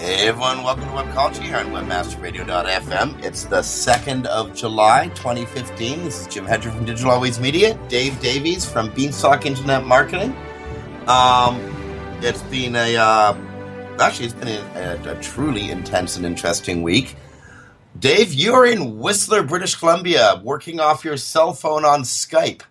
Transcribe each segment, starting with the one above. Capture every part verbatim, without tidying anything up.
Hey everyone, welcome to Webcology here on Webmaster Radio dot f m. It's the second of July, twenty fifteen. This is Jim Hedger from Digital Always Media, Dave Davies from Beanstalk Internet Marketing. Um, it's been a, uh, actually it's been a, a, a truly intense and interesting week. Dave, you're in Whistler, British Columbia, working off your cell phone on Skype.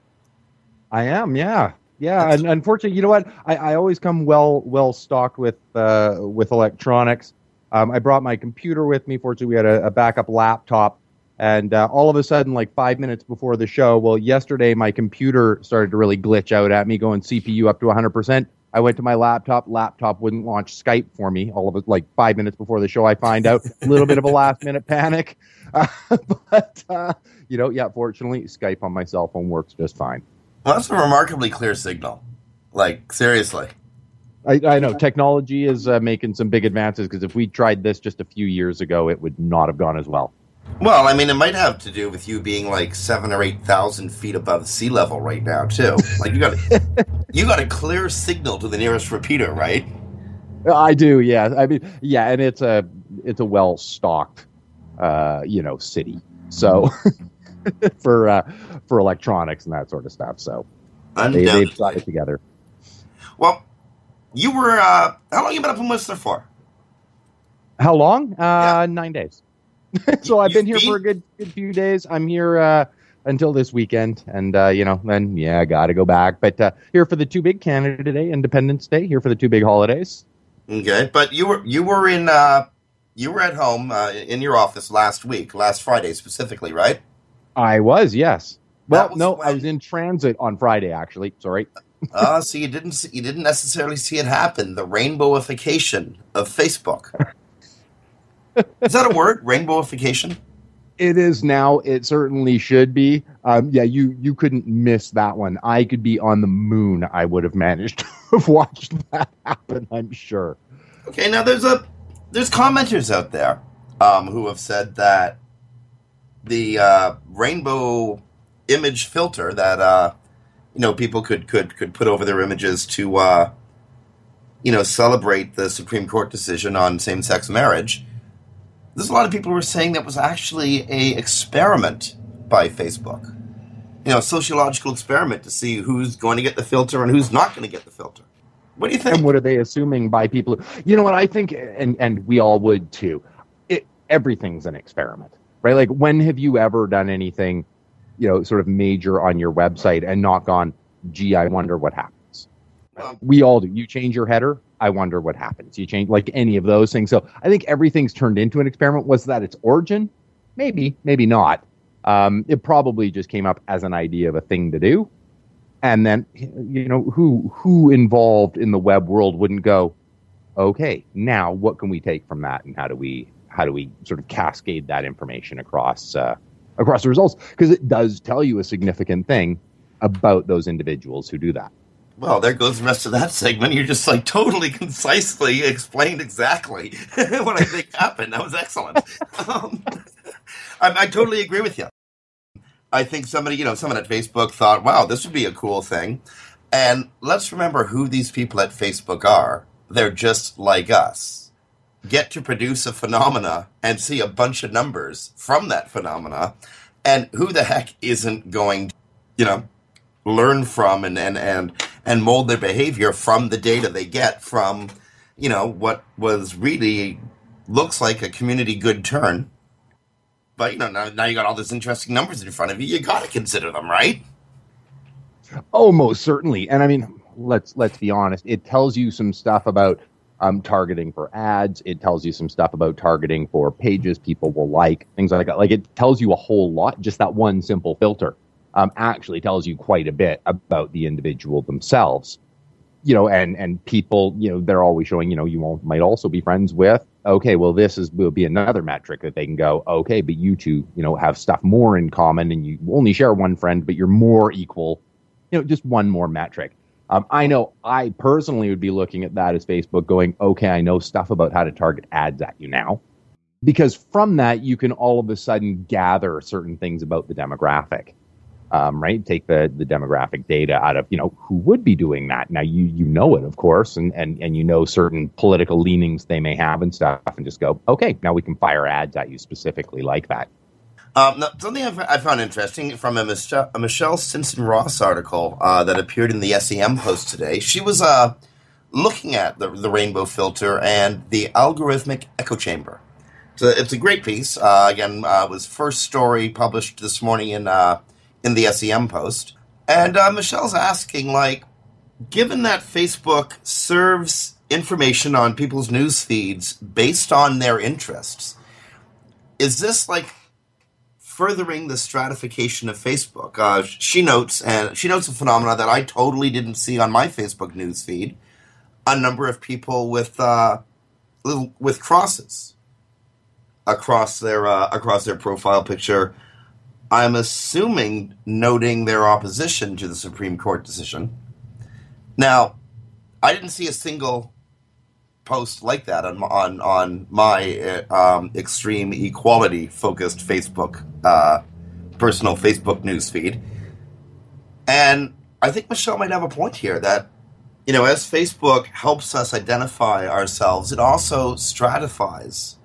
I am, yeah. Yeah, and unfortunately, you know what? I, I always come well well stocked with uh, with electronics. Um, I brought my computer with me. Fortunately, we had a, a backup laptop. And uh, all of a sudden, like five minutes before the show, well, yesterday my computer started to really glitch out at me, going C P U up to one hundred percent. I went to my laptop. Laptop wouldn't launch Skype for me. All of it, like five minutes before the show, I find out. A little bit of a last minute panic. Uh, but, uh, you know, yeah, fortunately, Skype on my cell phone works just fine. Well, that's a remarkably clear signal. Like, seriously. I, I know. Technology is uh, making some big advances, because if we tried this just a few years ago, it would not have gone as well. Well, I mean, it might have to do with you being like seven or eight thousand feet above sea level right now, too. Like, you got you got a clear signal to the nearest repeater, right? I do, yeah. I mean, yeah, and it's a, it's a well-stocked, uh, you know, city. So... for uh, for electronics and that sort of stuff. So they, they've got it together. Well, you were, uh, how long you been up in Whistler for? How long? Uh, yeah. Nine days. So I've been here for a good, good few days. I'm here uh, until this weekend. And, uh, you know, then, yeah, I got to go back. But uh, here for the two big Canada Day, Independence Day, here for the two big holidays. Okay. But you were, you were in, uh, you were at home uh, in your office last week, last Friday specifically, right? I was, yes. Well, was no, when? I was in transit on Friday, actually. Sorry. uh, so you didn't see, you didn't necessarily see it happen, the rainbowification of Facebook. Is that a word, rainbowification? It is now. It certainly should be. Um, yeah, you, you couldn't miss that one. I could be on the moon. I would have managed to have watched that happen, I'm sure. Okay, now there's a there's commenters out there um, who have said that the uh, rainbow image filter that uh, you know people could, could, could put over their images to uh, you know celebrate the Supreme Court decision on same-sex marriage. There's a lot of people who are saying that was actually a experiment by Facebook, you know, a sociological experiment to see who's going to get the filter and who's not going to get the filter. What do you think? And what are they assuming by people? You know what I think, and and we all would too. It everything's an experiment, right? Like, when have you ever done anything, you know, sort of major on your website and not gone, gee, I wonder what happens? Well, we all do. You change your header, I wonder what happens. You change, like, any of those things. So I think everything's turned into an experiment. Was that its origin? Maybe, maybe not. Um, it probably just came up as an idea of a thing to do. And then, you know, who who involved in the web world wouldn't go, okay, now what can we take from that, and how do we how do we sort of cascade that information across uh, across the results? Because it does tell you a significant thing about those individuals who do that. Well, there goes the rest of that segment. You're just like totally concisely explained exactly what I think happened. That was excellent. um, I, I totally agree with you. I think somebody, you know, someone at Facebook thought, wow, this would be a cool thing. And let's remember who these people at Facebook are. They're just like us. Get to produce a phenomena and see a bunch of numbers from that phenomena. And who the heck isn't going to, you know, learn from and, and, and, and mold their behavior from the data they get from, you know, what was really looks like a community good turn. But, you know, now, now you got all these interesting numbers in front of you. You got to consider them, right? Oh, most certainly. And I mean, let's let's be honest. It tells you some stuff about um, targeting for ads. It tells you some stuff about targeting for pages people will like, things like that. Like, it tells you a whole lot. Just that one simple filter um, actually tells you quite a bit about the individual themselves. You know, and and people, you know, they're always showing, you know, you all might also be friends with, okay, well, this is will be another metric that they can go, okay, but you two, you know, have stuff more in common, and you only share one friend, but you're more equal, you know, just one more metric. Um, I know I personally would be looking at that as Facebook going, okay, I know stuff about how to target ads at you now, because from that, you can all of a sudden gather certain things about the demographic. Um, right. Take the, the demographic data out of, you know, who would be doing that. Now, you, you know it, of course, and, and, and you know certain political leanings they may have and stuff, and just go, OK, now we can fire ads at you specifically like that. Um, now, something I've, I found interesting from a, Mich- a Michelle Stinson-Ross article uh, that appeared in the S E M Post today. She was uh, looking at the, the rainbow filter and the algorithmic echo chamber. So it's a great piece. Uh, again, uh, it was first story published this morning in uh in the S E M Post. And uh, Michelle's asking, like, given that Facebook serves information on people's news feeds based on their interests, is this, like, furthering the stratification of Facebook? Uh, she notes, and she notes a phenomenon that I totally didn't see on my Facebook news feed, a number of people with uh, little, with crosses across their uh, across their profile picture, I'm assuming noting their opposition to the Supreme Court decision. Now, I didn't see a single post like that on on, on my uh, um, extreme equality-focused Facebook, uh, personal Facebook newsfeed. And I think Michelle might have a point here that, you know, as Facebook helps us identify ourselves, it also stratifies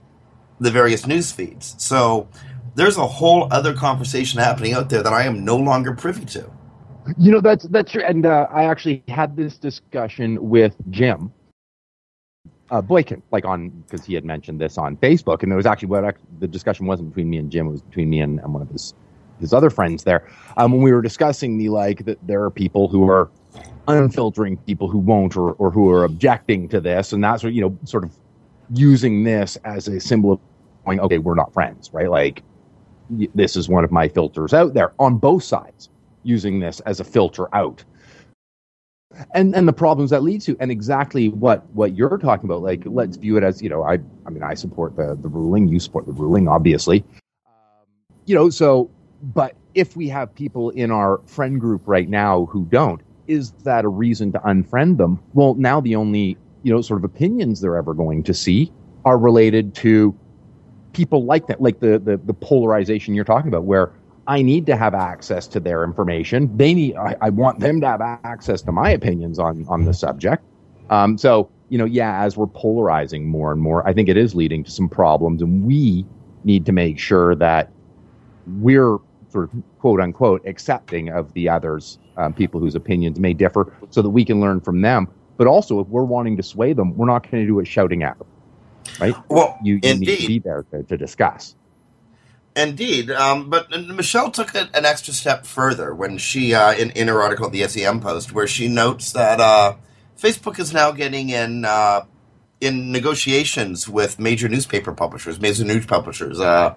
the various newsfeeds. So there's a whole other conversation happening out there that I am no longer privy to. You know, that's that's true. And uh, I actually had this discussion with Jim uh, Boykin, like on, because he had mentioned this on Facebook. And it was actually, what the discussion wasn't between me and Jim. It was between me and, and one of his, his other friends there. Um, when we were discussing the, like, that there are people who are unfiltering people who won't or, or who are objecting to this. And that's what, you know, sort of using this as a symbol of going, okay, we're not friends, right? Like, this is one of my filters out there on both sides, using this as a filter out. And and the problems that leads to, and exactly what, what you're talking about, like, let's view it as, you know, I I mean, I support the, the ruling, you support the ruling, obviously. Um, you know, so, but if we have people in our friend group right now who don't, is that a reason to unfriend them? Well, now the only, you know, sort of opinions they're ever going to see are related to people like that, like the, the the polarization you're talking about, where I need to have access to their information. They need, I, I want them to have access to my opinions on on the subject. Um, so, you know, yeah, as we're polarizing more and more, I think it is leading to some problems, and we need to make sure that we're sort of quote unquote accepting of the others, um, people whose opinions may differ, so that we can learn from them. But also, if we're wanting to sway them, we're not going to do it shouting at them. right? Well, you, you need to be there to, to discuss. Indeed, um, but Michelle took a, an extra step further when she, uh, in, in her article, the S E M Post, where she notes that uh, Facebook is now getting in uh, in negotiations with major newspaper publishers, major news publishers, uh,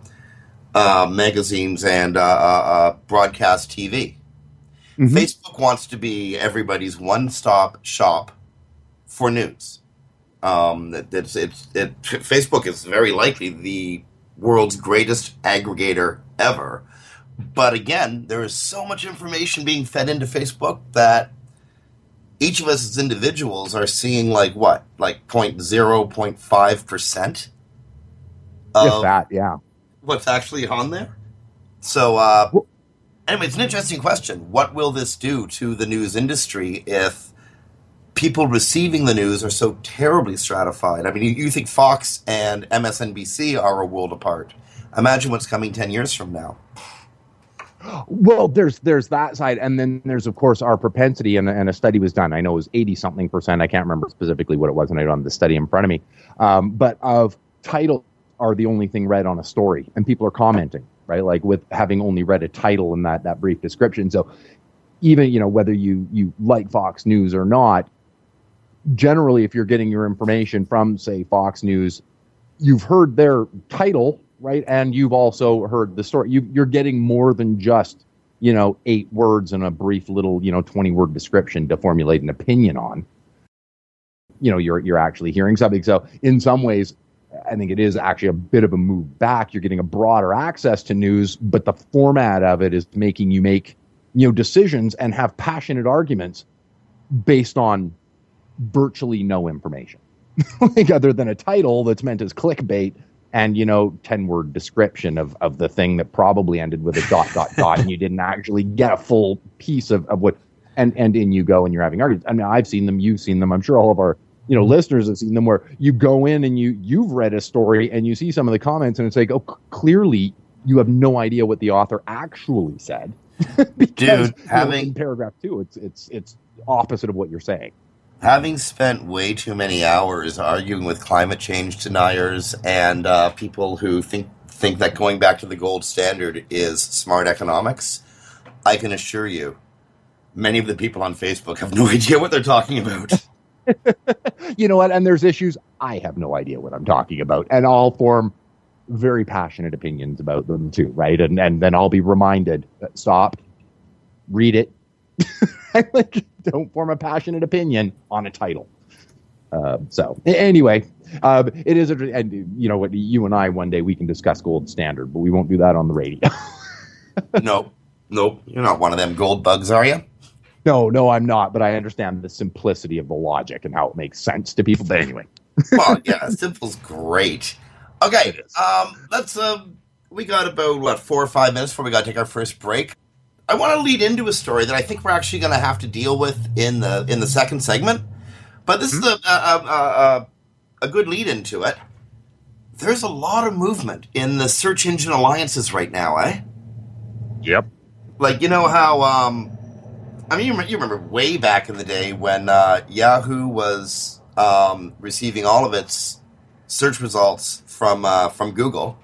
uh, magazines, and uh, uh, broadcast T V. Mm-hmm. Facebook wants to be everybody's one-stop shop for news. Um, it, it's, it's, it, Facebook is very likely the world's greatest aggregator ever. But again, there is so much information being fed into Facebook that each of us as individuals are seeing like what? Like zero point zero, zero point five percent of Just that, yeah. what's actually on there. So uh, well, anyway, it's an interesting question. What will this do to the news industry if people receiving the news are so terribly stratified? I mean, you, you think Fox and M S N B C are a world apart. Imagine what's coming ten years from now. Well, there's there's that side. And then there's, of course, our propensity. And, and a study was done. I know it was eighty-something percent. I can't remember specifically what it was, and I don't have the study in front of me. Um, but of titles are the only thing read on a story. And people are commenting, right? Like with having only read a title and that, that brief description. So even, you know, whether you, you like Fox News or not, generally, if you're getting your information from, say, Fox News, you've heard their title, right? And you've also heard the story. You, you're getting more than just, you know, eight words and a brief little, you know, twenty-word description to formulate an opinion on. You know, you're you're actually hearing something. So in some ways, I think it is actually a bit of a move back. You're getting a broader access to news, but the format of it is making you make, you know, decisions and have passionate arguments based on virtually no information, like other than a title that's meant as clickbait and, you know, ten-word description of of the thing that probably ended with a dot, dot, dot, and you didn't actually get a full piece of, of what, and, and in you go and you're having arguments. I mean, I've seen them, you've seen them, I'm sure all of our, you know, listeners have seen them, where you go in and you, you've read a story and you see some of the comments and it's like, oh, c- clearly you have no idea what the author actually said. Because, dude, having you know, in paragraph two, it's, it's, it's opposite of what you're saying. Having spent way too many hours arguing with climate change deniers and uh, people who think think that going back to the gold standard is smart economics, I can assure you, many of the people on Facebook have no idea what they're talking about. You know what? And there's issues I have no idea what I'm talking about, and I'll form very passionate opinions about them too, right? And and then I'll be reminded, stop, read it. I like, don't form a passionate opinion on a title. Uh, so anyway, uh, it is, a, and you know what, you and I, one day we can discuss gold standard, but we won't do that on the radio. Nope. Nope. You're not one of them gold bugs, are you? No, no, I'm not. But I understand the simplicity of the logic and how it makes sense to people. But anyway. Well, yeah, simple's great. Okay. Um, let's, um, we got about, what, four or five minutes before we got to take our first break. I want to lead into a story that I think we're actually going to have to deal with in the in the second segment, but this mm-hmm. is a a, a a good lead into it. There's a lot of movement in the search engine alliances right now, eh? Yep. Like, you know how um, I mean, you remember, you remember way back in the day when uh, Yahoo was um, receiving all of its search results from uh, from Google.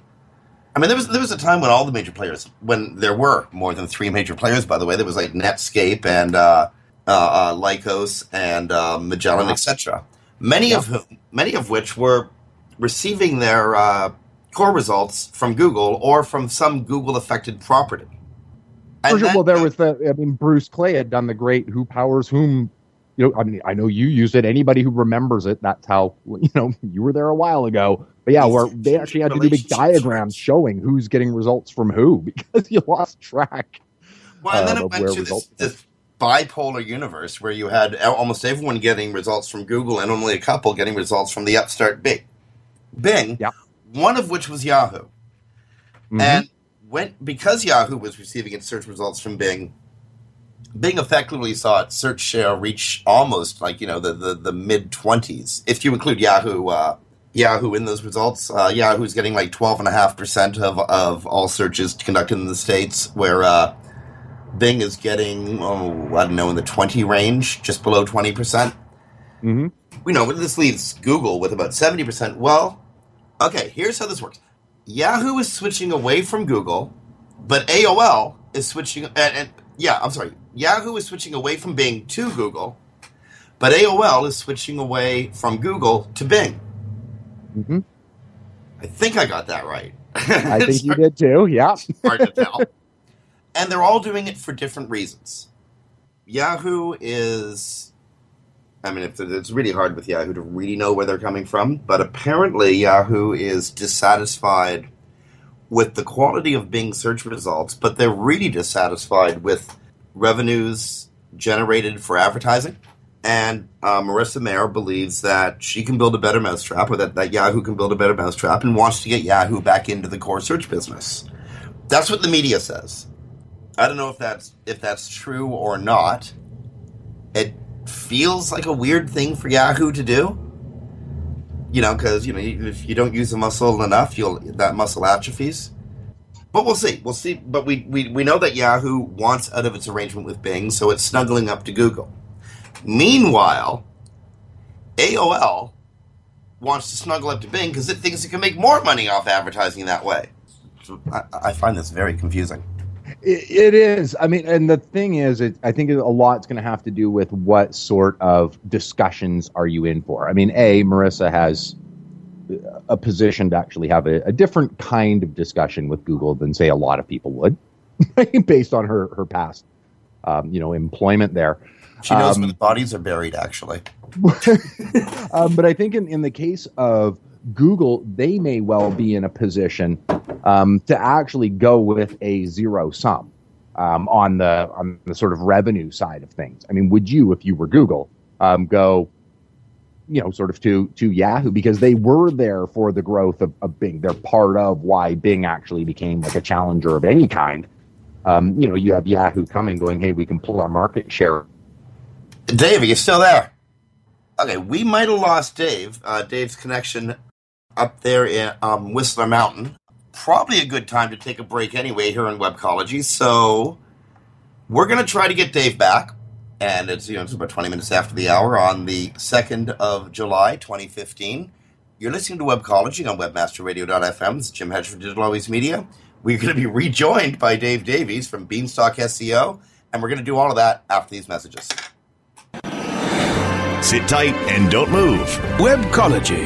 I mean, there was there was a time when all the major players, when there were more than three major players, by the way, there was like Netscape and uh, uh, uh, Lycos and uh, Magellan, yeah. et cetera. Many yeah. of whom, many of which were receiving their uh, core results from Google or from some Google-affected property. And sure, then, well, there uh, was the. I mean, Bruce Clay had done the great "Who Powers Whom." You know, I mean, I know you used it. Anybody who remembers it, that's how, you know, you were there a while ago. But yeah, where they actually had to do big diagrams showing who's getting results from who because you lost track. Well, and then uh, it went to this, this bipolar universe where you had almost everyone getting results from Google and only a couple getting results from the upstart Bing. Bing, yeah. One of which was Yahoo. Mm-hmm. And when, because Yahoo was receiving its search results from Bing, Bing effectively saw its search share reach almost like, you know, the, the, the mid-twenties. If you include Yahoo uh, Yahoo in those results, uh, Yahoo's getting like twelve point five percent of, of all searches conducted in the States, where uh, Bing is getting, oh, I don't know, in the twenty range, just below twenty percent. Mm-hmm. You know, this leaves Google with about seventy percent. Well, Okay, here's how this works. Yahoo is switching away from Google, but A O L is switching, and, and yeah, I'm sorry, Yahoo is switching away from Bing to Google, but A O L is switching away from Google to Bing. Mm-hmm. I think I got that right. I think you did too, yeah. Hard to tell. And they're all doing it for different reasons. Yahoo is, I mean, it's really hard with Yahoo to really know where they're coming from, but apparently Yahoo is dissatisfied with the quality of Bing search results, but they're really dissatisfied with revenues generated for advertising. And uh, Marissa Mayer believes that she can build a better mousetrap, or that, that Yahoo can build a better mousetrap, and wants to get Yahoo back into the core search business. That's what the media says. I don't know if that's if that's true or not. It feels like a weird thing for Yahoo to do, you know, because you know if you don't use the muscle enough, you'll that muscle atrophies. But we'll see, we'll see. But we we we know that Yahoo wants out of its arrangement with Bing, so it's snuggling up to Google. Meanwhile, A O L wants to snuggle up to Bing because it thinks it can make more money off advertising that way. I, I find this very confusing. It, it is. I mean, and the thing is, it, I think a lot's going to have to do with what sort of discussions are you in for. I mean, A, Marissa has a position to actually have a, a different kind of discussion with Google than, say, a lot of people would, based on her, her past um, you know, employment there. She knows um, where the bodies are buried, actually. um, but I think in, in the case of Google, they may well be in a position um, to actually go with a zero sum um, on the on the sort of revenue side of things. I mean, would you, if you were Google, um, go, you know, sort of to to Yahoo, because they were there for the growth of, of Bing. They're part of why Bing actually became like a challenger of any kind. Um, you know, you have Yahoo coming, going, hey, we can pull our market share. Dave, are you still there? Okay, we might have lost Dave. Uh, Dave's connection up there in um, Whistler Mountain. Probably a good time to take a break anyway here in Webcology. So we're going to try to get Dave back. And it's, you know, it's about twenty minutes after the hour on the second of July, twenty fifteen. You're listening to Webcology on Webmaster Radio dot f m. This is Jim Hedger from Digital Always Media. We're going to be rejoined by Dave Davies from Beanstalk S E O. And we're going to do all of that after these messages. Sit tight and don't move. Webcology.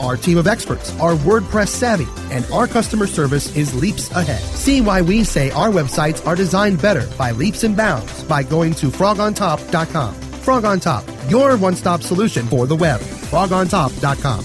Our team of experts are WordPress savvy, and our customer service is leaps ahead. See why we say our websites are designed better by leaps and bounds by going to frog on top dot com. Frog on Top, your one-stop solution for the web. frog on top dot com.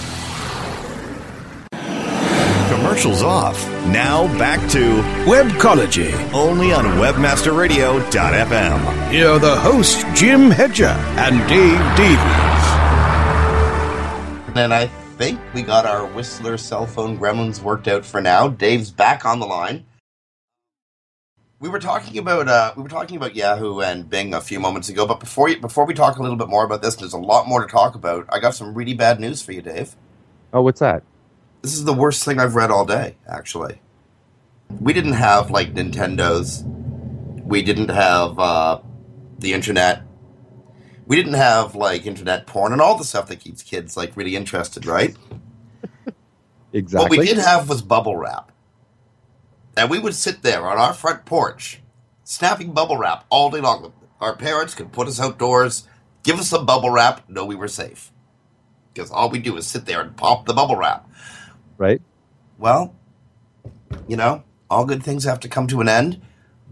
Commercials off. Now back to Webcology, only on Webmaster Radio dot f m. Here are the hosts, Jim Hedger and Dave Davies. And I think we got our Whistler cell phone gremlins worked out for now. Dave's back on the line. We were talking about uh, we were talking about Yahoo and Bing a few moments ago, but before you, before we talk a little bit more about this, there's a lot more to talk about. I got some really bad news for you, Dave. Oh, what's that? This is the worst thing I've read all day, actually. We didn't have, like, Nintendos. We didn't have uh, the internet. We didn't have, like, internet porn and all the stuff that keeps kids, like, really interested, right? Exactly. What we did have was bubble wrap. And we would sit there on our front porch, snapping bubble wrap all day long. Our parents could put us outdoors, give us some bubble wrap, know we were safe. Because all we do is sit there and pop the bubble wrap. Right. Well, you know, all good things have to come to an end.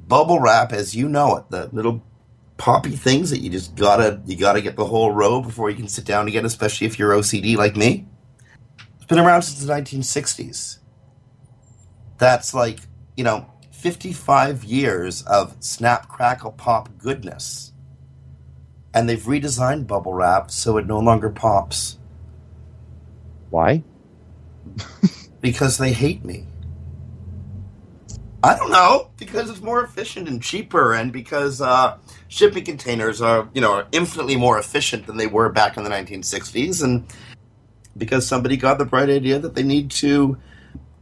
Bubble wrap, as you know it, the little poppy things that you just gotta you gotta get the whole row before you can sit down again, especially if you're O C D like me. It's been around since the nineteen sixties. That's like, you know, fifty-five years of snap, crackle, pop goodness. And they've redesigned bubble wrap so it no longer pops. Why? Because they hate me. I don't know. Because it's more efficient and cheaper, and because uh, shipping containers are, you know, are infinitely more efficient than they were back in the nineteen sixties, and because somebody got the bright idea that they need to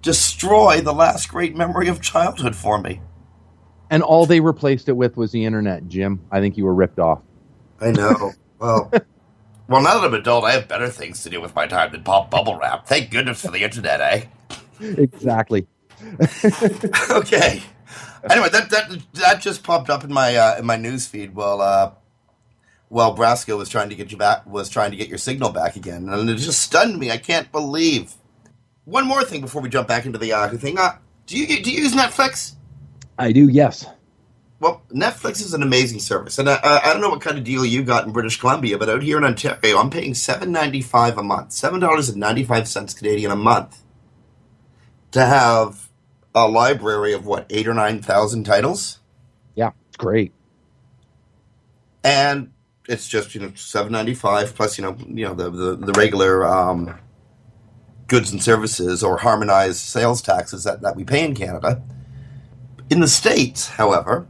destroy the last great memory of childhood for me. And all they replaced it with was the internet, Jim. I think you were ripped off. I know. Well... Well, now that I'm an adult, I have better things to do with my time than pop bubble wrap. Thank goodness for the internet, eh? Exactly. Okay. Anyway, that that that just popped up in my uh, in my news feed while uh, while Brasco was trying to get you back was trying to get your signal back again, and it just stunned me. I can't believe. One more thing before we jump back into the Yahoo thing. Uh, do you do you use Netflix? I do. Yes. Well, Netflix is an amazing service, and I, I don't know what kind of deal you got in British Columbia, but out here in Ontario, I'm paying seven dollars and ninety-five cents a month, seven dollars and ninety-five cents Canadian a month, to have a library of, what, eight or nine thousand titles? Yeah, it's great. And it's just, you know, seven dollars and ninety-five cents plus, you know, you know the, the, the regular um, goods and services or harmonized sales taxes that, that we pay in Canada. In the States, however...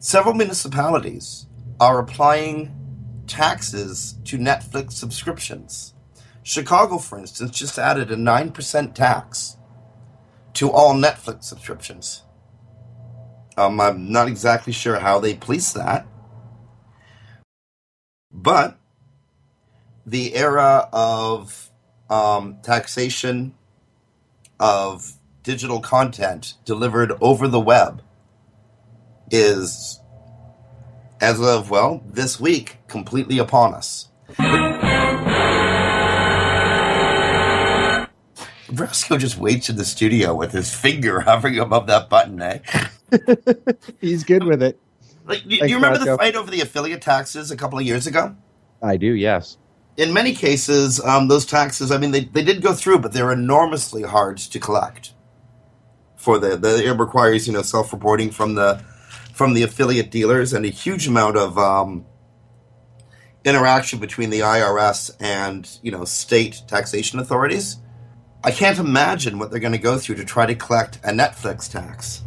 Several municipalities are applying taxes to Netflix subscriptions. Chicago, for instance, just added a nine percent tax to all Netflix subscriptions. Um, I'm not exactly sure how they police that. But the era of um, taxation of digital content delivered over the web is, as of, well, this week, completely upon us. Brasco just waits in the studio with his finger hovering above that button, eh? He's good with it. Like, do, Thanks, do you remember Brasco. The fight over the affiliate taxes a couple of years ago? I do, yes. In many cases, um, those taxes, I mean, they, they did go through, but they're enormously hard to collect. For the, the It requires, you know, self-reporting from the from the affiliate dealers and a huge amount of um, interaction between the I R S and, you know, state taxation authorities. I can't imagine what they're going to go through to try to collect a Netflix tax.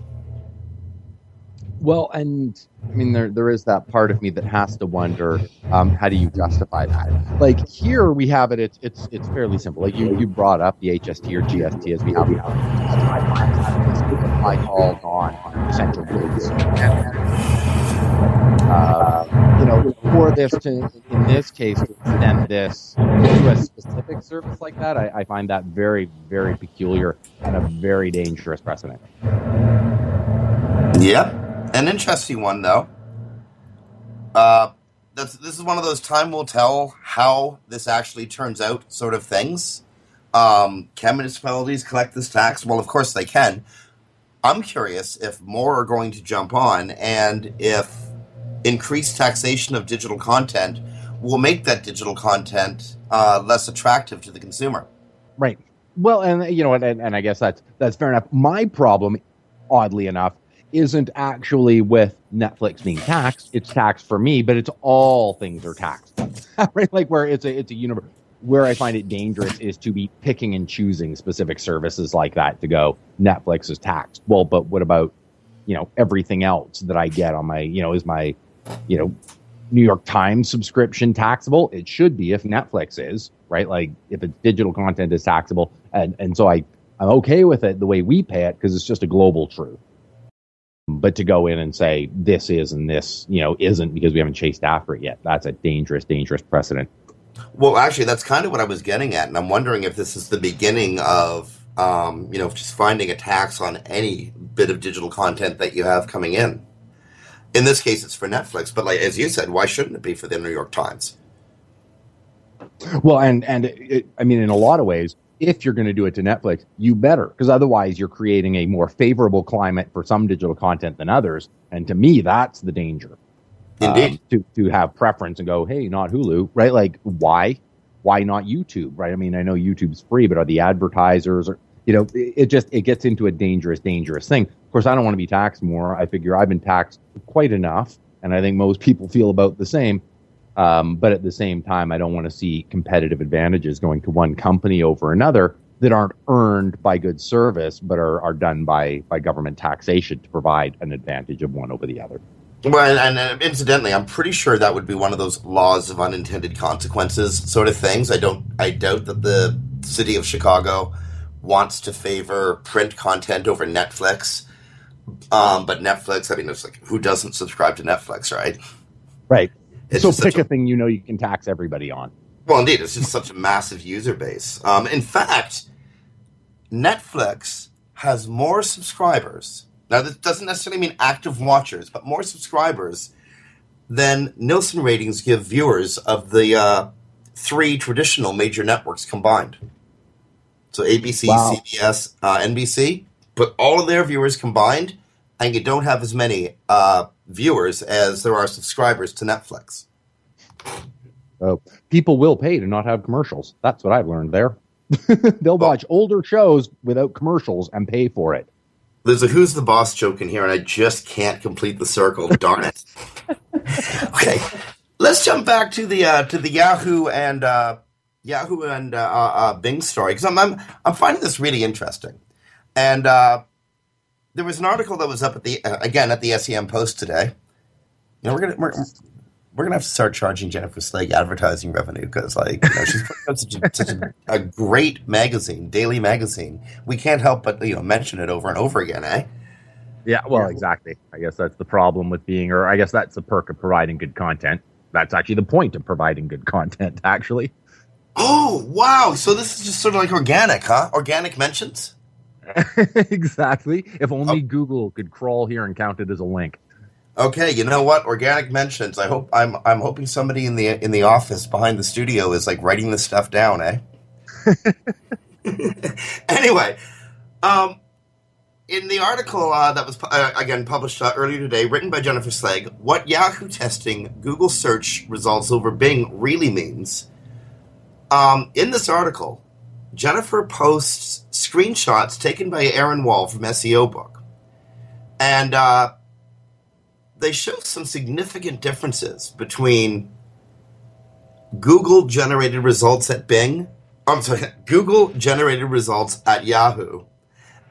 Well, and I mean, there there is that part of me that has to wonder, um, how do you justify that? Like here we have it, it's it's it's fairly simple. Like you, you brought up the H S T or G S T as we have it. Like all gone on essential goods. Uh, you know, for this to, in this case, to extend this to a specific service like that, I, I find that very, very peculiar and a very dangerous precedent. Yep, an interesting one though. Uh, that's, this is one of those time will tell how this actually turns out sort of things. Um, can municipalities collect this tax? Well, of course they can. I'm curious if more are going to jump on and if increased taxation of digital content will make that digital content uh, less attractive to the consumer. Right. Well, and you know, and, and I guess that's that's fair enough. My problem, oddly enough, isn't actually with Netflix being taxed. It's taxed for me, but it's all things are taxed. Right? Like where it's a it's a universe. Where I find it dangerous is to be picking and choosing specific services like that to go, Netflix is taxed. Well, but what about, you know, everything else that I get on my, you know, is my, you know, New York Times subscription taxable? It should be if Netflix is, right? Like if it's digital content is taxable. And, and so I, I'm okay with it the way we pay it because it's just a global truth. But to go in and say this is and this, you know, isn't because we haven't chased after it yet. That's a dangerous, dangerous precedent. Well, actually, that's kind of what I was getting at, and I'm wondering if this is the beginning of, um, you know, just finding a tax on any bit of digital content that you have coming in. In this case, it's for Netflix, but like as you said, why shouldn't it be for the New York Times? Well, and, and it, I mean, in a lot of ways, if you're going to do it to Netflix, you better, because otherwise you're creating a more favorable climate for some digital content than others, and to me, that's the danger. Indeed. Um, to, to have preference and go, hey, not Hulu, right? Like, why? Why not YouTube, right? I mean, I know YouTube's free, but are the advertisers, or, you know, it, it just, it gets into a dangerous, dangerous thing. Of course, I don't want to be taxed more. I figure I've been taxed quite enough, and I think most people feel about the same. Um, but at the same time, I don't want to see competitive advantages going to one company over another that aren't earned by good service, but are, are done by, by government taxation to provide an advantage of one over the other. Well, and, and incidentally, I'm pretty sure that would be one of those laws of unintended consequences sort of things. I don't, I doubt that the city of Chicago wants to favor print content over Netflix. Um, but Netflix, I mean, it's like, who doesn't subscribe to Netflix, right? Right. It's so pick a, a thing you know you can tax everybody on. Well, indeed, it's just such a massive user base. Um, in fact, Netflix has more subscribers. Now, this doesn't necessarily mean active watchers, but more subscribers than Nielsen ratings give viewers of the uh, three traditional major networks combined. So A B C, wow. C B S, uh, N B C, but all of their viewers combined, and you don't have as many uh, viewers as there are subscribers to Netflix. Oh, people will pay to not have commercials. That's what I've learned there. They'll watch oh. older shows without commercials and pay for it. There's a Who's the Boss joke in here, and I just can't complete the circle. Darn it. Okay, let's jump back to the uh, to the Yahoo and uh, Yahoo and uh, uh, Bing story because I'm, I'm I'm finding this really interesting. And uh, there was an article that was up at the uh, again at the S E M Post today. You know, we're gonna we're, we're gonna have to start charging Jennifer Slake advertising revenue because like you know, she's putting out such, a, such a, a great magazine, daily magazine. We can't help but you know mention it over and over again, eh? Yeah, well, exactly. I guess that's the problem with being, or I guess that's the perk of providing good content. That's actually the point of providing good content, actually. Oh wow! So this is just sort of like organic, huh? Organic mentions. Exactly. If only oh. Google could crawl here and count it as a link. Okay, you know what? Organic mentions. I hope I'm I'm hoping somebody in the in the office behind the studio is like writing this stuff down, eh? Anyway, um, in the article uh, that was uh, again published uh, earlier today, written by Jennifer Slagg, what Yahoo testing Google search results over Bing really means. Um, in this article, Jennifer posts screenshots taken by Aaron Wall from S E O Book, and. Uh, They show some significant differences between Google-generated results at Bing. I'm sorry, Google-generated results at Yahoo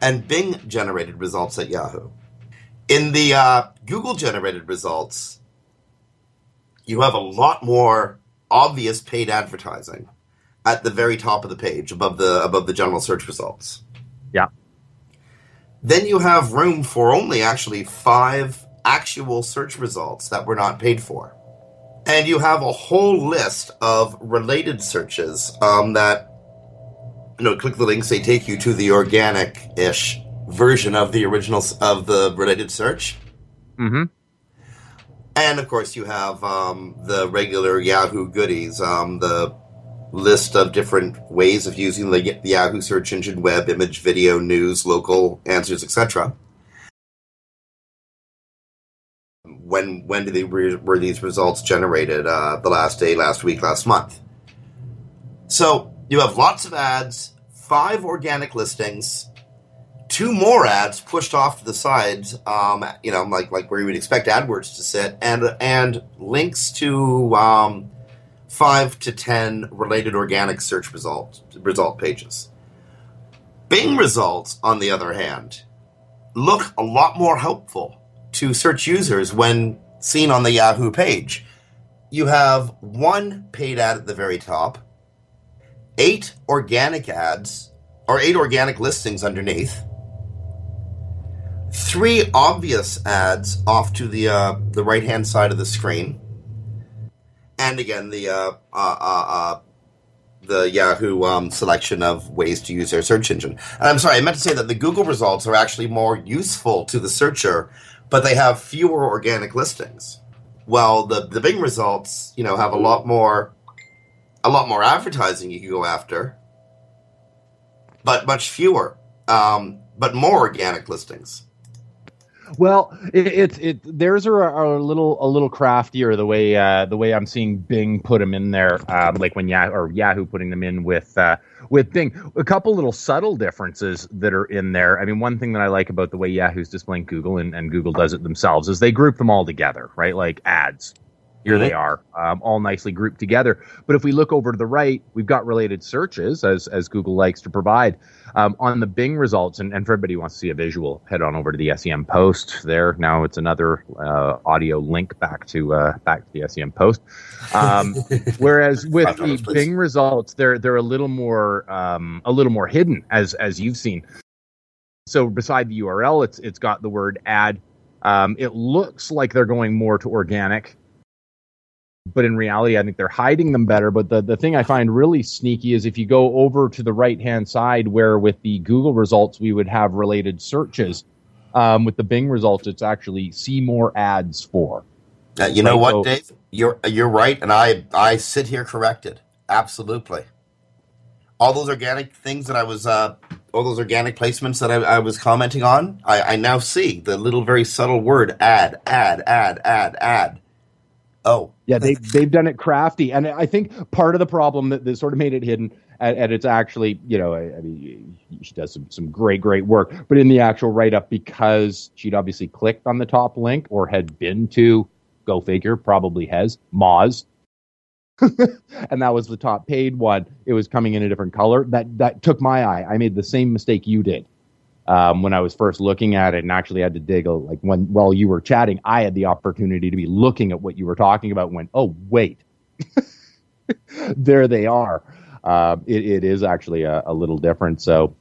and Bing-generated results at Yahoo. In the uh, Google-generated results, you have a lot more obvious paid advertising at the very top of the page, above the above the general search results. Yeah. Then you have room for only actually five actual search results that were not paid for. And you have a whole list of related searches um, that, you know, click the links, they take you to the organic-ish version of the original, of the related search. Mm-hmm. And, of course, you have um, the regular Yahoo goodies, um, the list of different ways of using the, the Yahoo search engine, web, image, video, news, local, answers, et cetera. When when did they re- were these results generated? Uh, the last day, last week, last month. So you have lots of ads, five organic listings, two more ads pushed off to the sides, um, you know, like like where you would expect AdWords to sit, and and links to um, five to ten related organic search result result pages. Bing results, on the other hand, look a lot more helpful to search users when seen on the Yahoo page. You have one paid ad at the very top, eight organic ads, or eight organic listings underneath, three obvious ads off to the uh, the right-hand side of the screen, and again, the uh, uh, uh, uh, the Yahoo um, selection of ways to use their search engine. And I'm sorry, I meant to say that the Google results are actually more useful to the searcher, but they have fewer organic listings. Well, the, the Bing results, you know, have a lot more a lot more advertising you can go after, but much fewer, um, but more organic listings. Well, it's it, it theirs are, are a little a little craftier the way uh, the way I'm seeing Bing put them in there, um, like when Yahoo or Yahoo putting them in with uh, with Bing. A couple little subtle differences that are in there. I mean, one thing that I like about the way Yahoo's displaying Google and, and Google does it themselves is they group them all together, right? Like ads. Here they are, um, all nicely grouped together. But if we look over to the right, we've got related searches, as as Google likes to provide, um, on the Bing results. And, and for everybody who wants to see a visual, head on over to the S E M Post there. Now it's another uh, audio link back to uh, back to the S E M Post. Um, whereas with the Bing results, they're they're a little more um, a little more hidden, as as you've seen. So beside the U R L, it's it's got the word ad. Um, it looks like they're going more to organic. But in reality, I think they're hiding them better. But the, the thing I find really sneaky is if you go over to the right-hand side where with the Google results, we would have related searches. Um, with the Bing results, it's actually see more ads for. Uh, you know so, what, Dave? You're you're right, and I, I sit here corrected. Absolutely. All those organic things that I was, uh, all those organic placements that I, I was commenting on, I, I now see the little very subtle word ad, ad, ad, ad, ad. Oh, yeah, they, they've done it crafty. And I think part of the problem that, that sort of made it hidden, and, and it's actually, you know, I, I mean, she does some, some great, great work. But in the actual write-up, because she'd obviously clicked on the top link or had been to, go figure, probably has, Moz. And that was the top paid one. It was coming in a different color. That, that took my eye. I made the same mistake you did. Um, when I was first looking at it and actually had to dig, a, like when while you were chatting, I had the opportunity to be looking at what you were talking about and went, oh, wait, there they are. Uh, it, it is actually a, a little different. So,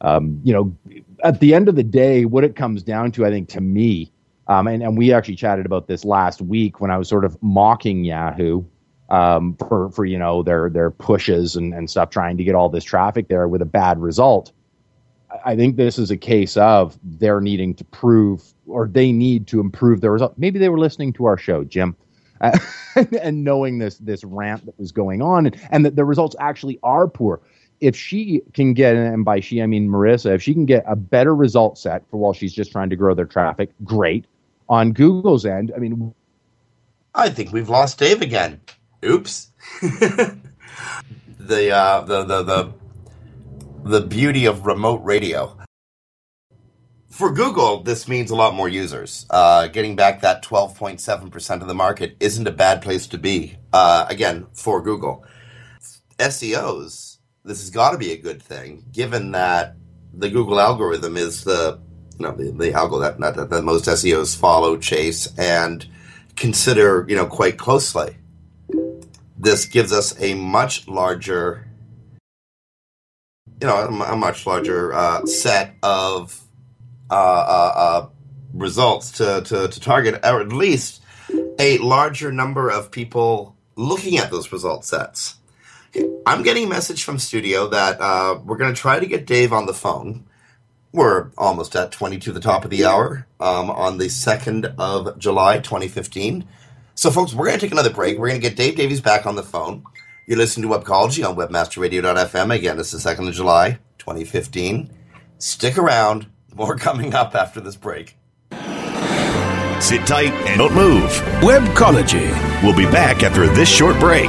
um, you know, at the end of the day, what it comes down to, I think, to me, um, and, and we actually chatted about this last week when I was sort of mocking Yahoo um, for, for, you know, their, their pushes and, and stuff, trying to get all this traffic there with a bad result. I think this is a case of they're needing to prove, or they need to improve their result. Maybe they were listening to our show, Jim, uh, and knowing this this rant that was going on, and, and that the results actually are poor. If she can get, and by she I mean Marissa, if she can get a better result set for while she's just trying to grow their traffic, great. On Google's end, I mean, I think we've lost Dave again. Oops. the uh, the the the. The beauty of remote radio. For Google, this means a lot more users. Uh, getting back that twelve point seven percent of the market isn't a bad place to be, uh, again, for Google. S E Os, this has got to be a good thing, given that the Google algorithm is the, you know, the, the algo that, that, that most S E Os follow, chase, and consider, you know, quite closely. This gives us a much larger... you know, a much larger uh, set of uh, uh, uh, results to, to, to target at least a larger number of people looking at those result sets. I'm getting a message from studio that uh, we're going to try to get Dave on the phone. We're almost at twenty to the top of the hour um, on the second of July, twenty fifteen. So, folks, we're going to take another break. We're going to get Dave Davies back on the phone. You're listening to Webcology on Webmaster Radio dot f m. Again, it's the second of July, twenty fifteen. Stick around. More coming up after this break. Sit tight and don't move. Webcology. We'll be back after this short break.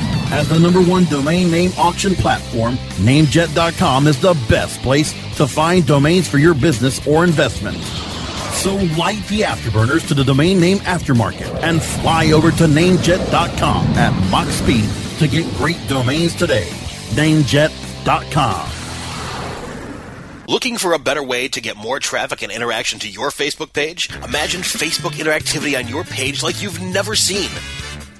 As the number one domain name auction platform, Name Jet dot com is the best place to find domains for your business or investment. So light the afterburners to the domain name aftermarket and fly over to Name Jet dot com at mock speed to get great domains today. Name Jet dot com. Looking for a better way to get more traffic and interaction to your Facebook page? Imagine Facebook interactivity on your page like you've never seen.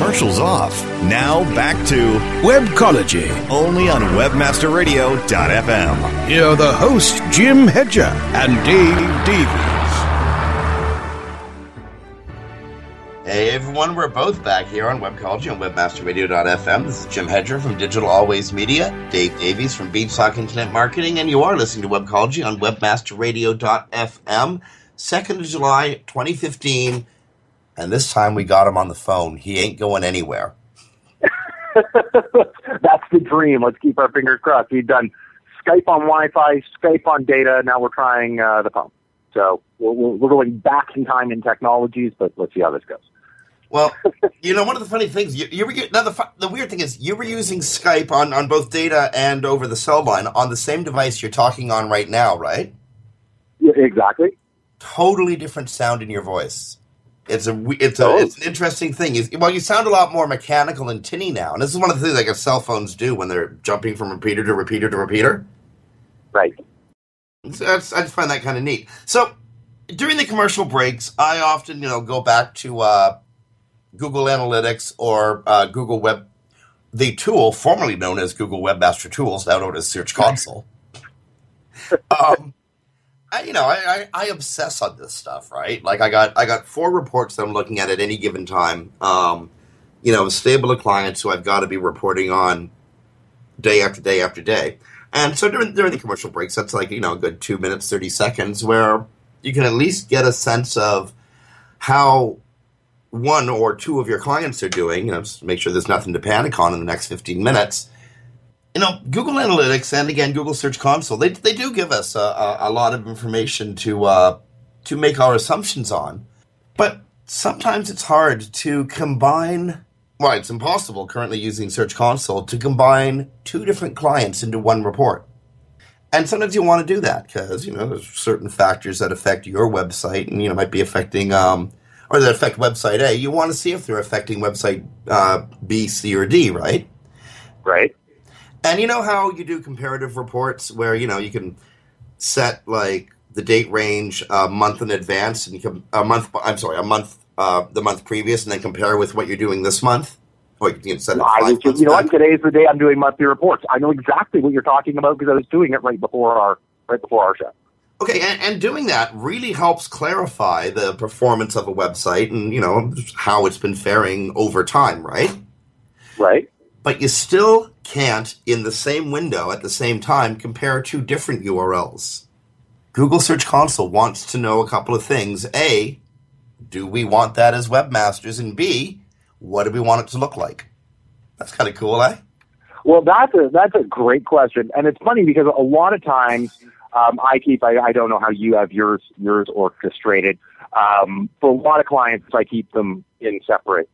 Commercials off. Now back to Webcology, only on Webmaster Radio dot f m. Here are the hosts, Jim Hedger and Dave Davies. Hey everyone, we're both back here on Webcology on Webmaster Radio dot f m. This is Jim Hedger from Digital Always Media, Dave Davies from Beanstalk Internet Marketing, and you are listening to Webcology on Webmaster Radio dot f m, second of July, twenty fifteen. And this time we got him on the phone. He ain't going anywhere. That's the dream. Let's keep our fingers crossed. We've done Skype on Wi-Fi, Skype on data. Now we're trying uh, the phone. So we're, we're going back in time in technologies, but let's see how this goes. Well, you know, one of the funny things, you, you were now the, the weird thing is you were using Skype on, on both data and over the cell line on the same device you're talking on right now, right? Yeah, exactly. Totally different sound in your voice. It's a it's a it's an interesting thing. It's, well, you sound a lot more mechanical and tinny now, and this is one of the things like cell phones do when they're jumping from repeater to repeater to repeater. Right. So that's, I just find that kind of neat. So during the commercial breaks, I often you know go back to uh, Google Analytics or uh, Google Web, the tool formerly known as Google Webmaster Tools, now known as Search Console. um. I, you know, I, I, I obsess on this stuff, right? Like I got I got four reports that I'm looking at at any given time. Um, you know, a stable of clients who I've got to be reporting on day after day after day. And so during during the commercial breaks, that's like, you know, a good two minutes, thirty seconds, where you can at least get a sense of how one or two of your clients are doing. You know, just make sure there's nothing to panic on in the next fifteen minutes. You know, Google Analytics and, again, Google Search Console, they they do give us a, a, a lot of information to uh, to make our assumptions on. But sometimes it's hard to combine, well, it's impossible currently using Search Console to combine two different clients into one report. And sometimes you want to do that because, you know, there's certain factors that affect your website and, you know, might be affecting, um, or that affect website A. You want to see if they're affecting website uh, B, C, or D, right? Right. And you know how you do comparative reports where, you know, you can set, like, the date range a month in advance and you can, a month, I'm sorry, a month, uh, the month previous and then compare with what you're doing this month? Or you can set it five months back. You know what, today is the day I'm doing monthly reports. I know exactly what you're talking about because I was doing it right before our right before our show. Okay, and, and doing that really helps clarify the performance of a website and, you know, how it's been faring over time, right? Right. But you still can't, in the same window at the same time, compare two different U R Ls. Google Search Console wants to know a couple of things. A, do we want that as webmasters? And B, what do we want it to look like? That's kind of cool, eh? Well, that's a, that's a great question. And it's funny because a lot of times um, I keep, I, I don't know how you have yours yours orchestrated. Um, for a lot of clients, I keep them in separate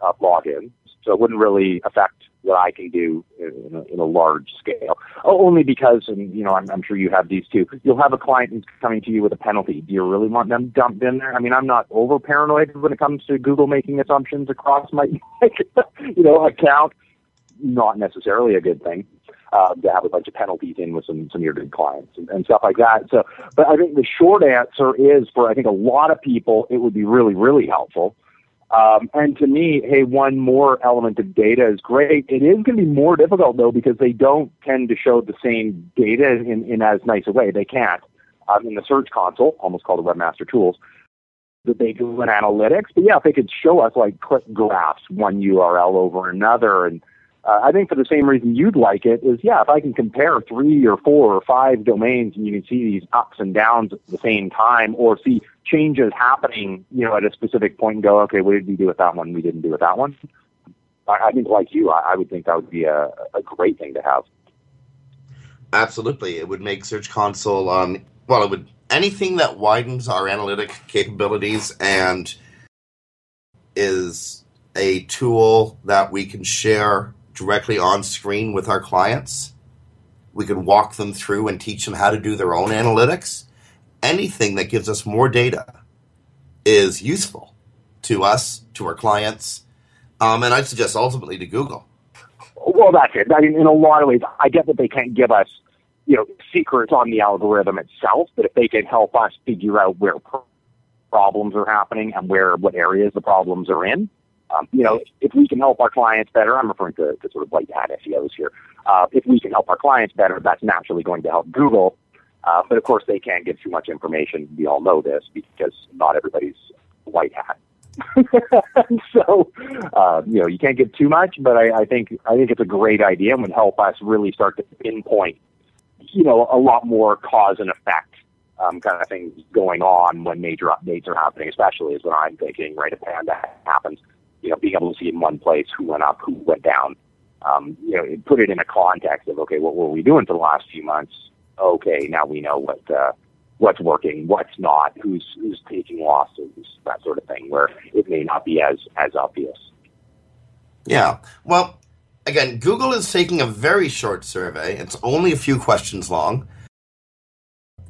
uh, logins. So it wouldn't really affect what I can do in a, in a large scale. Oh, only because, and you know, I'm, I'm sure you have these too, you'll have a client who's coming to you with a penalty. Do you really want them dumped in there? I mean, I'm not over paranoid when it comes to Google making assumptions across my, you know, account. Not necessarily a good thing uh, to have a bunch of penalties in with some, some of your good clients and, and stuff like that. So, but I think the short answer is for, I think, a lot of people, it would be really, really helpful. Um, and to me, hey, one more element of data is great. It is going to be more difficult, though, because they don't tend to show the same data in, in as nice a way. They can't. Um, in the Search Console, almost called the Webmaster Tools, that they do in analytics. But, yeah, if they could show us, like, click graphs, one U R L over another. And uh, I think for the same reason you'd like it is, yeah, if I can compare three or four or five domains and you can see these ups and downs at the same time or see changes happening, you know, at a specific point and go, okay, what did we do with that one? We didn't do with that one. I, I think like you, I, I would think that would be a, a great thing to have. Absolutely. It would make Search Console, um, well, it would, anything that widens our analytic capabilities and is a tool that we can share directly on screen with our clients. We could walk them through and teach them how to do their own analytics. Anything that gives us more data is useful to us, to our clients, um, and I'd suggest ultimately to Google. Well, that's it. I mean, in a lot of ways, I get that they can't give us, you know, secrets on the algorithm itself, but if they can help us figure out where problems are happening and where what areas the problems are in, um, you know, if we can help our clients better, I'm referring to, to sort of white hat S E Os here. Uh, if we can help our clients better, that's naturally going to help Google. Uh, but, of course, they can't give too much information. We all know this because not everybody's white hat. so, uh, you know, you can't give too much, but I, I think I think it's a great idea and would help us really start to pinpoint, you know, a lot more cause and effect um, kind of things going on when major updates are happening, especially is what I'm thinking, right, if Panda happens, you know, being able to see in one place who went up, who went down. Um, you know, put it in a context of, okay, what were we doing for the last few months? Okay, now we know what uh, what's working, what's not, who's who's taking losses, that sort of thing, where it may not be as, as obvious. Yeah. Well, again, Google is taking a very short survey. It's only a few questions long.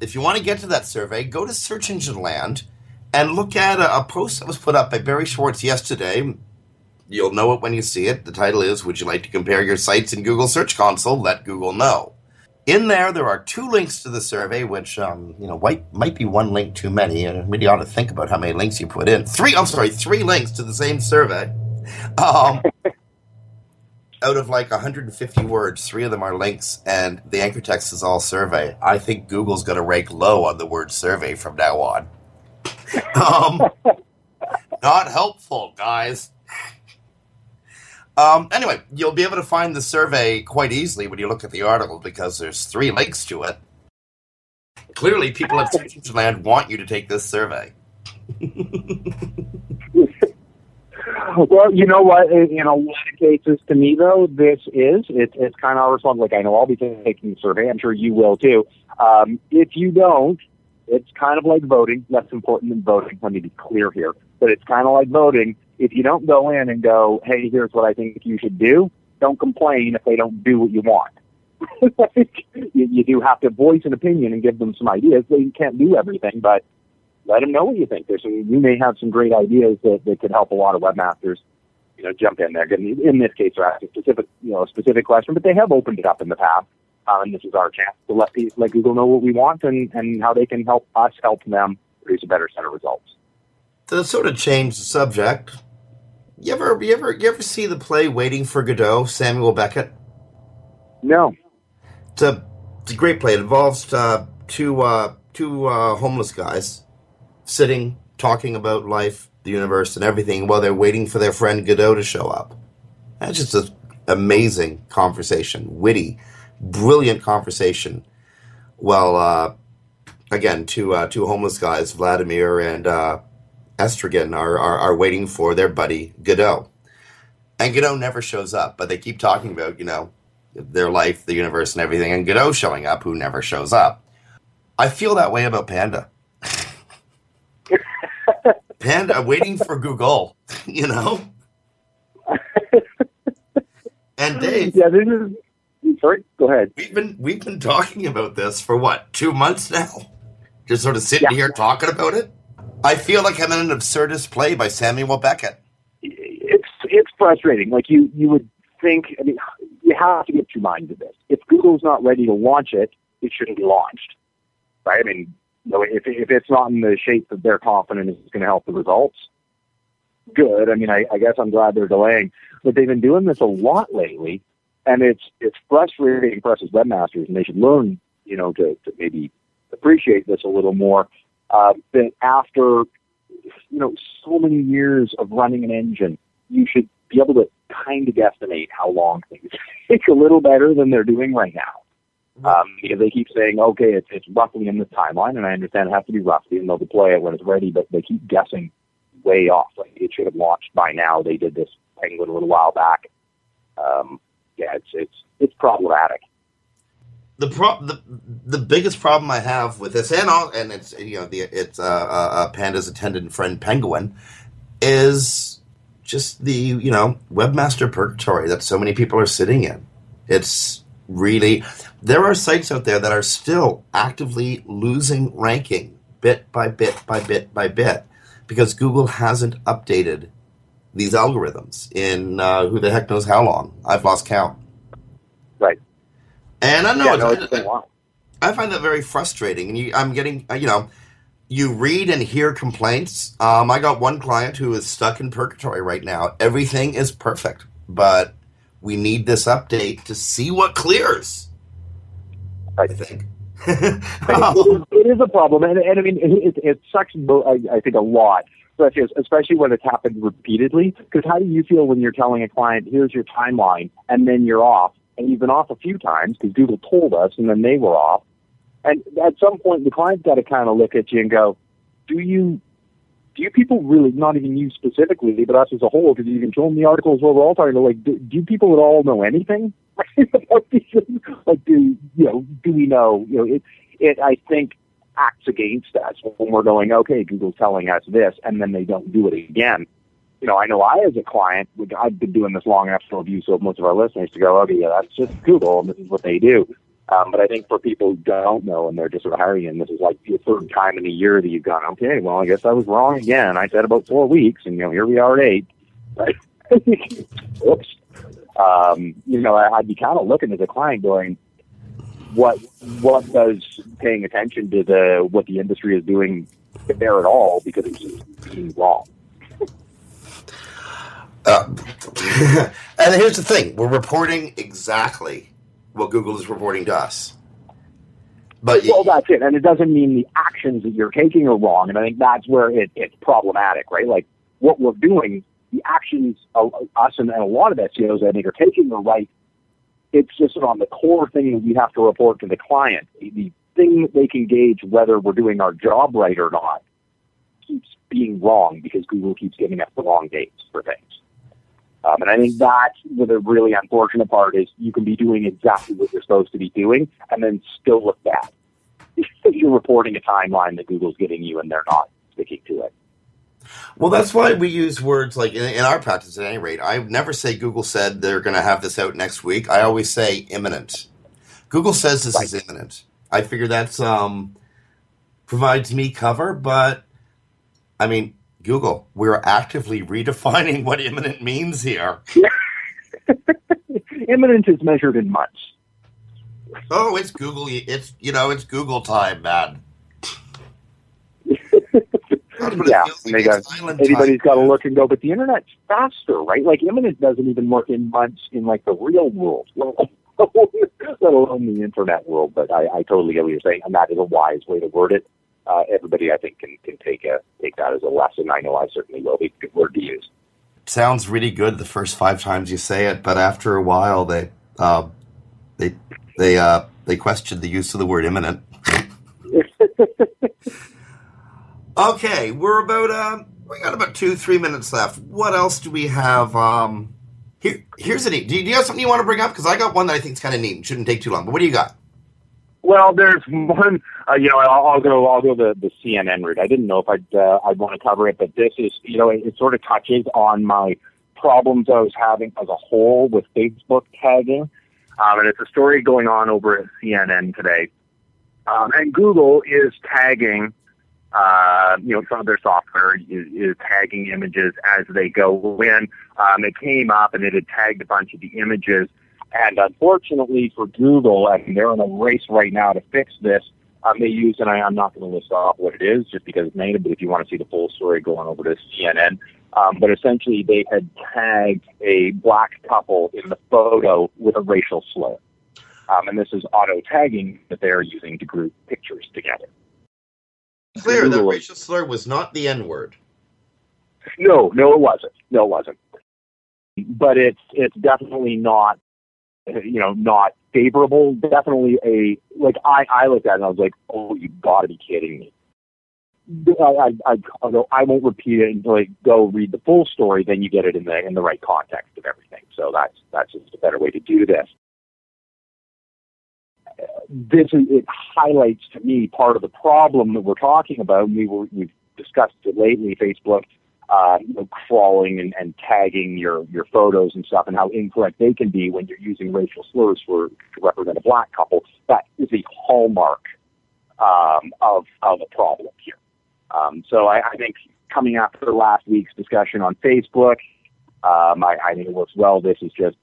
If you want to get to that survey, go to Search Engine Land and look at a, a post that was put up by Barry Schwartz yesterday. You'll know it when you see it. The title is, Would You Like to Compare Your Sites in Google Search Console? Let Google Know. In there, there are two links to the survey, which um, you know might, might be one link too many. And you really ought to think about how many links you put in. Three, I'm sorry, three links to the same survey. Um, out of like one hundred fifty words, three of them are links, and the anchor text is all survey. I think Google's going to rank low on the word survey from now on. Um, not helpful, guys. Um, anyway, you'll be able to find the survey quite easily when you look at the article because there's three links to it. Clearly, people at Search Engine Land want you to take this survey. Well, you know what? In a lot of cases, to me, though, this is, it, it's kind of our response. Like, I know I'll be taking the survey. I'm sure you will, too. Um, if you don't, It's kind of like voting, less important than voting. Let me be clear here. But it's kind of like voting. If you don't go in and go, hey, here's what I think you should do, don't complain if they don't do what you want. Like, you, you do have to voice an opinion and give them some ideas. They can't do everything, but let them know what you think. There's some, you may have some great ideas that, that could help a lot of webmasters, you know, jump in there. In this case, they're asking specific, you know, a specific question, but they have opened it up in the past. Uh, and this is our chance to let, these, let Google know what we want and, and how they can help us help them produce a better set of results. To sort of change the subject, you ever you ever you ever see the play Waiting for Godot, Samuel Beckett? No. It's a, it's a great play. It involves uh, two uh, two uh, homeless guys sitting talking about life, the universe, and everything while they're waiting for their friend Godot to show up. That's just an amazing conversation, witty. Brilliant conversation. Well, uh, again, two uh, two homeless guys, Vladimir and uh, Estrigan, are, are are waiting for their buddy Godot, and Godot never shows up. But they keep talking about, you know, their life, the universe, and everything, and Godot showing up, who never shows up. I feel that way about Panda. Panda waiting for Google, you know. And Dave, yeah, this is. Sorry, go ahead. We've been we've been talking about this for what, two months now? Just sort of sitting yeah. here talking about it. I feel like I'm in an absurdist play by Samuel Beckett. It's it's frustrating. Like you, you would think. I mean, you have to get your mind to this. If Google's not ready to launch it, it shouldn't be launched, right? I mean, you know, if if it's not in the shape that they're confident is going to help the results, good. I mean, I, I guess I'm glad they're delaying, but they've been doing this a lot lately. And it's it's frustrating for us as webmasters, and they should learn, you know, to, to maybe appreciate this a little more. Uh, that after, you know, so many years of running an engine, you should be able to kind of guesstimate how long things take a little better than they're doing right now. Um, because they keep saying, okay, it's it's roughly in the timeline, and I understand it has to be roughly, and they'll deploy it when it's ready, but they keep guessing way off. Like it should have launched by now. They did this thing a little while back. Um, Yeah, it's it's it's problematic. The pro the the biggest problem I have with this, and all, and it's you know the it's uh, uh, Panda's attendant friend Penguin, is just the you know webmaster purgatory that so many people are sitting in. It's really there are sites out there that are still actively losing ranking bit by bit by bit by bit because Google hasn't updated these algorithms in uh, who the heck knows how long. I've lost count. Right. And I know yeah, no, it's been a while. I find that very frustrating. And you, I'm getting, you know, you read and hear complaints. Um, I got one client who is stuck in purgatory right now. Everything is perfect, but we need this update to see what clears. Right. I think. oh. it, is, it is a problem. And, and I mean, it, it sucks, I, I think, a lot. Especially when it's happened repeatedly, because how do you feel when you're telling a client, here's your timeline, and then you're off, and you've been off a few times, because Google told us, and then they were off. And at some point, the client's got to kind of look at you and go, do you do you people really, not even you specifically, but us as a whole, because you can show them the articles where we're all talking, like, do, do people at all know anything? like, do, you know, do we know? You know, it, it I think, acts against us when we're going, okay, Google's telling us this, and then they don't do it again. You know, I know I, as a client, I've been doing this long enough to review so most of our listeners to go, okay, yeah, that's just Google, and this is what they do. Um, but I think for people who don't know, and they're just sort of hiring in, this is like the third time in a year that you've gone, okay, well, I guess I was wrong again. I said about four weeks, and, you know, here we are at eight. Right? Oops. Um, you know, I'd be kind of looking at the client going, What what does paying attention to the what the industry is doing there at all, because it's just being wrong. Uh, and here's the thing: we're reporting exactly what Google is reporting to us. But well, that's it, and it doesn't mean the actions that you're taking are wrong. And I think that's where it, it's problematic, right? Like what we're doing, the actions of us and, and a lot of S E Os I think are taking are right. It's just on the core thing that we have to report to the client. The thing that they can gauge whether we're doing our job right or not keeps being wrong because Google keeps giving us the wrong dates for things. Um, and I think that's the really unfortunate part is you can be doing exactly what you're supposed to be doing and then still look bad. because you're reporting a timeline that Google's giving you and they're not sticking to it. Well, that's why we use words like, in, in our practice at any rate, I never say Google said they're going to have this out next week. I always say imminent. Google says this right. is imminent. I figure that's um, provides me cover, but I mean, Google, we're actively redefining what imminent means here. Imminent is measured in months. Oh, it's Google. It's, you know, it's Google time, man. Yeah, they got, everybody's got to look and go, but the internet's faster, right? Like, imminent doesn't even work in months in, like, the real world, let alone the internet world. But I, I totally get what you're saying, and that is a wise way to word it. Uh, everybody, I think, can, can take a take that as a lesson. I know I certainly will. Be a good word to use. It sounds really good the first five times you say it, but after a while, they uh, they they uh, they question the use of the word imminent. Okay, we're about um, we got about two, three minutes left. What else do we have? Um, here, here's a neat. Do you, do you have something you want to bring up? Because I got one that I think is kind of neat and shouldn't take too long. But what do you got? Well, there's one. Uh, you know, I'll, I'll go. I'll go the, the C N N route. I didn't know if I'd uh, I'd want to cover it, but this is, you know, it, it sort of touches on my problems I was having as a whole with Facebook tagging, um, and it's a story going on over at C N N today, um, and Google is tagging. Uh, you know, some of their software is, is tagging images as they go in. Um, it came up and it had tagged a bunch of the images. And unfortunately for Google, and they're in a race right now to fix this, um, they use, and I, I'm not going to list off what it is just because it's native, but if you want to see the full story, go on over to C N N. Um, but essentially they had tagged a black couple in the photo with a racial slur. Um, and this is auto-tagging that they're using to group pictures together. Clear that racial slur was not the N-word. No, no, it wasn't. No, it wasn't. But it's it's definitely not, you know, not favorable. Definitely a like I, I looked at it and I was like, oh, you gotta be kidding me. I I, I, I won't repeat it until I go read the full story. Then you get it in the in the right context of everything. So that's that's just a better way to do this. This is, it highlights to me part of the problem that we're talking about. We were, we've discussed it lately, Facebook uh, you know, crawling and, and tagging your, your photos and stuff and how incorrect they can be when you're using racial slurs for, to represent a black couple. That is a hallmark um, of, of a problem here. Um, so I, I think coming after last week's discussion on Facebook, um, I, I think it works well. This is just,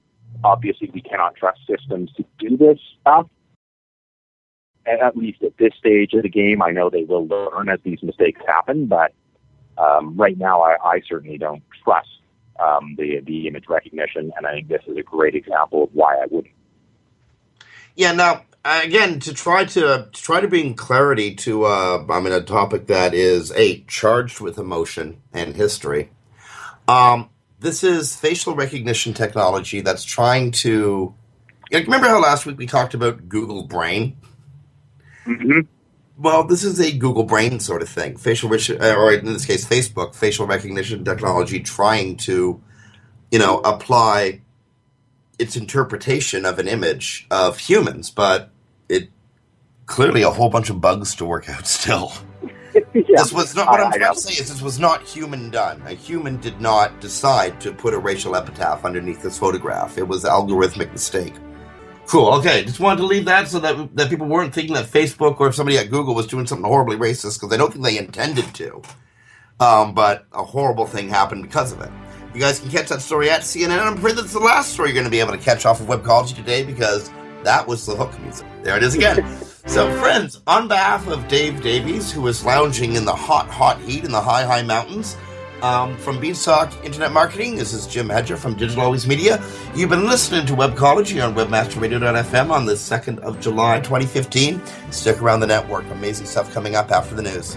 obviously, we cannot trust systems to do this stuff. At least at this stage of the game, I know they will learn as these mistakes happen, but um, right now I, I certainly don't trust um, the, the image recognition, and I think this is a great example of why I wouldn't. Yeah, now, again, to try to, to, try to bring clarity to uh, I mean, a topic that is, A, charged with emotion and history, um, this is facial recognition technology that's trying to... Remember how last week we talked about Google Brain? Mm-hmm. Well, this is a Google Brain sort of thing. Facial, or in this case, Facebook, facial recognition technology trying to, you know, apply its interpretation of an image of humans, but it clearly a whole bunch of bugs to work out still. Yeah. This was not what I, I'm trying to say is this was not human done. A human did not decide to put a racial epitaph underneath this photograph. It was an algorithmic mistake. Cool, okay. Just wanted to leave that so that that people weren't thinking that Facebook or somebody at Google was doing something horribly racist, because I don't think they intended to. Um, but a horrible thing happened because of it. You guys can catch that story at C N N. I'm afraid that's the last story you're going to be able to catch off of Webcology today, because that was the hook music. There it is again. So, friends, on behalf of Dave Davies, who is lounging in the hot, hot heat in the high, high mountains, Um, from Beanstalk Internet Marketing, this is Jim Hedger from Digital Always Media. You've been listening to Webcology on Webmaster Radio dot f m on the second of July, twenty fifteen. Stick around the network. Amazing stuff coming up after the news.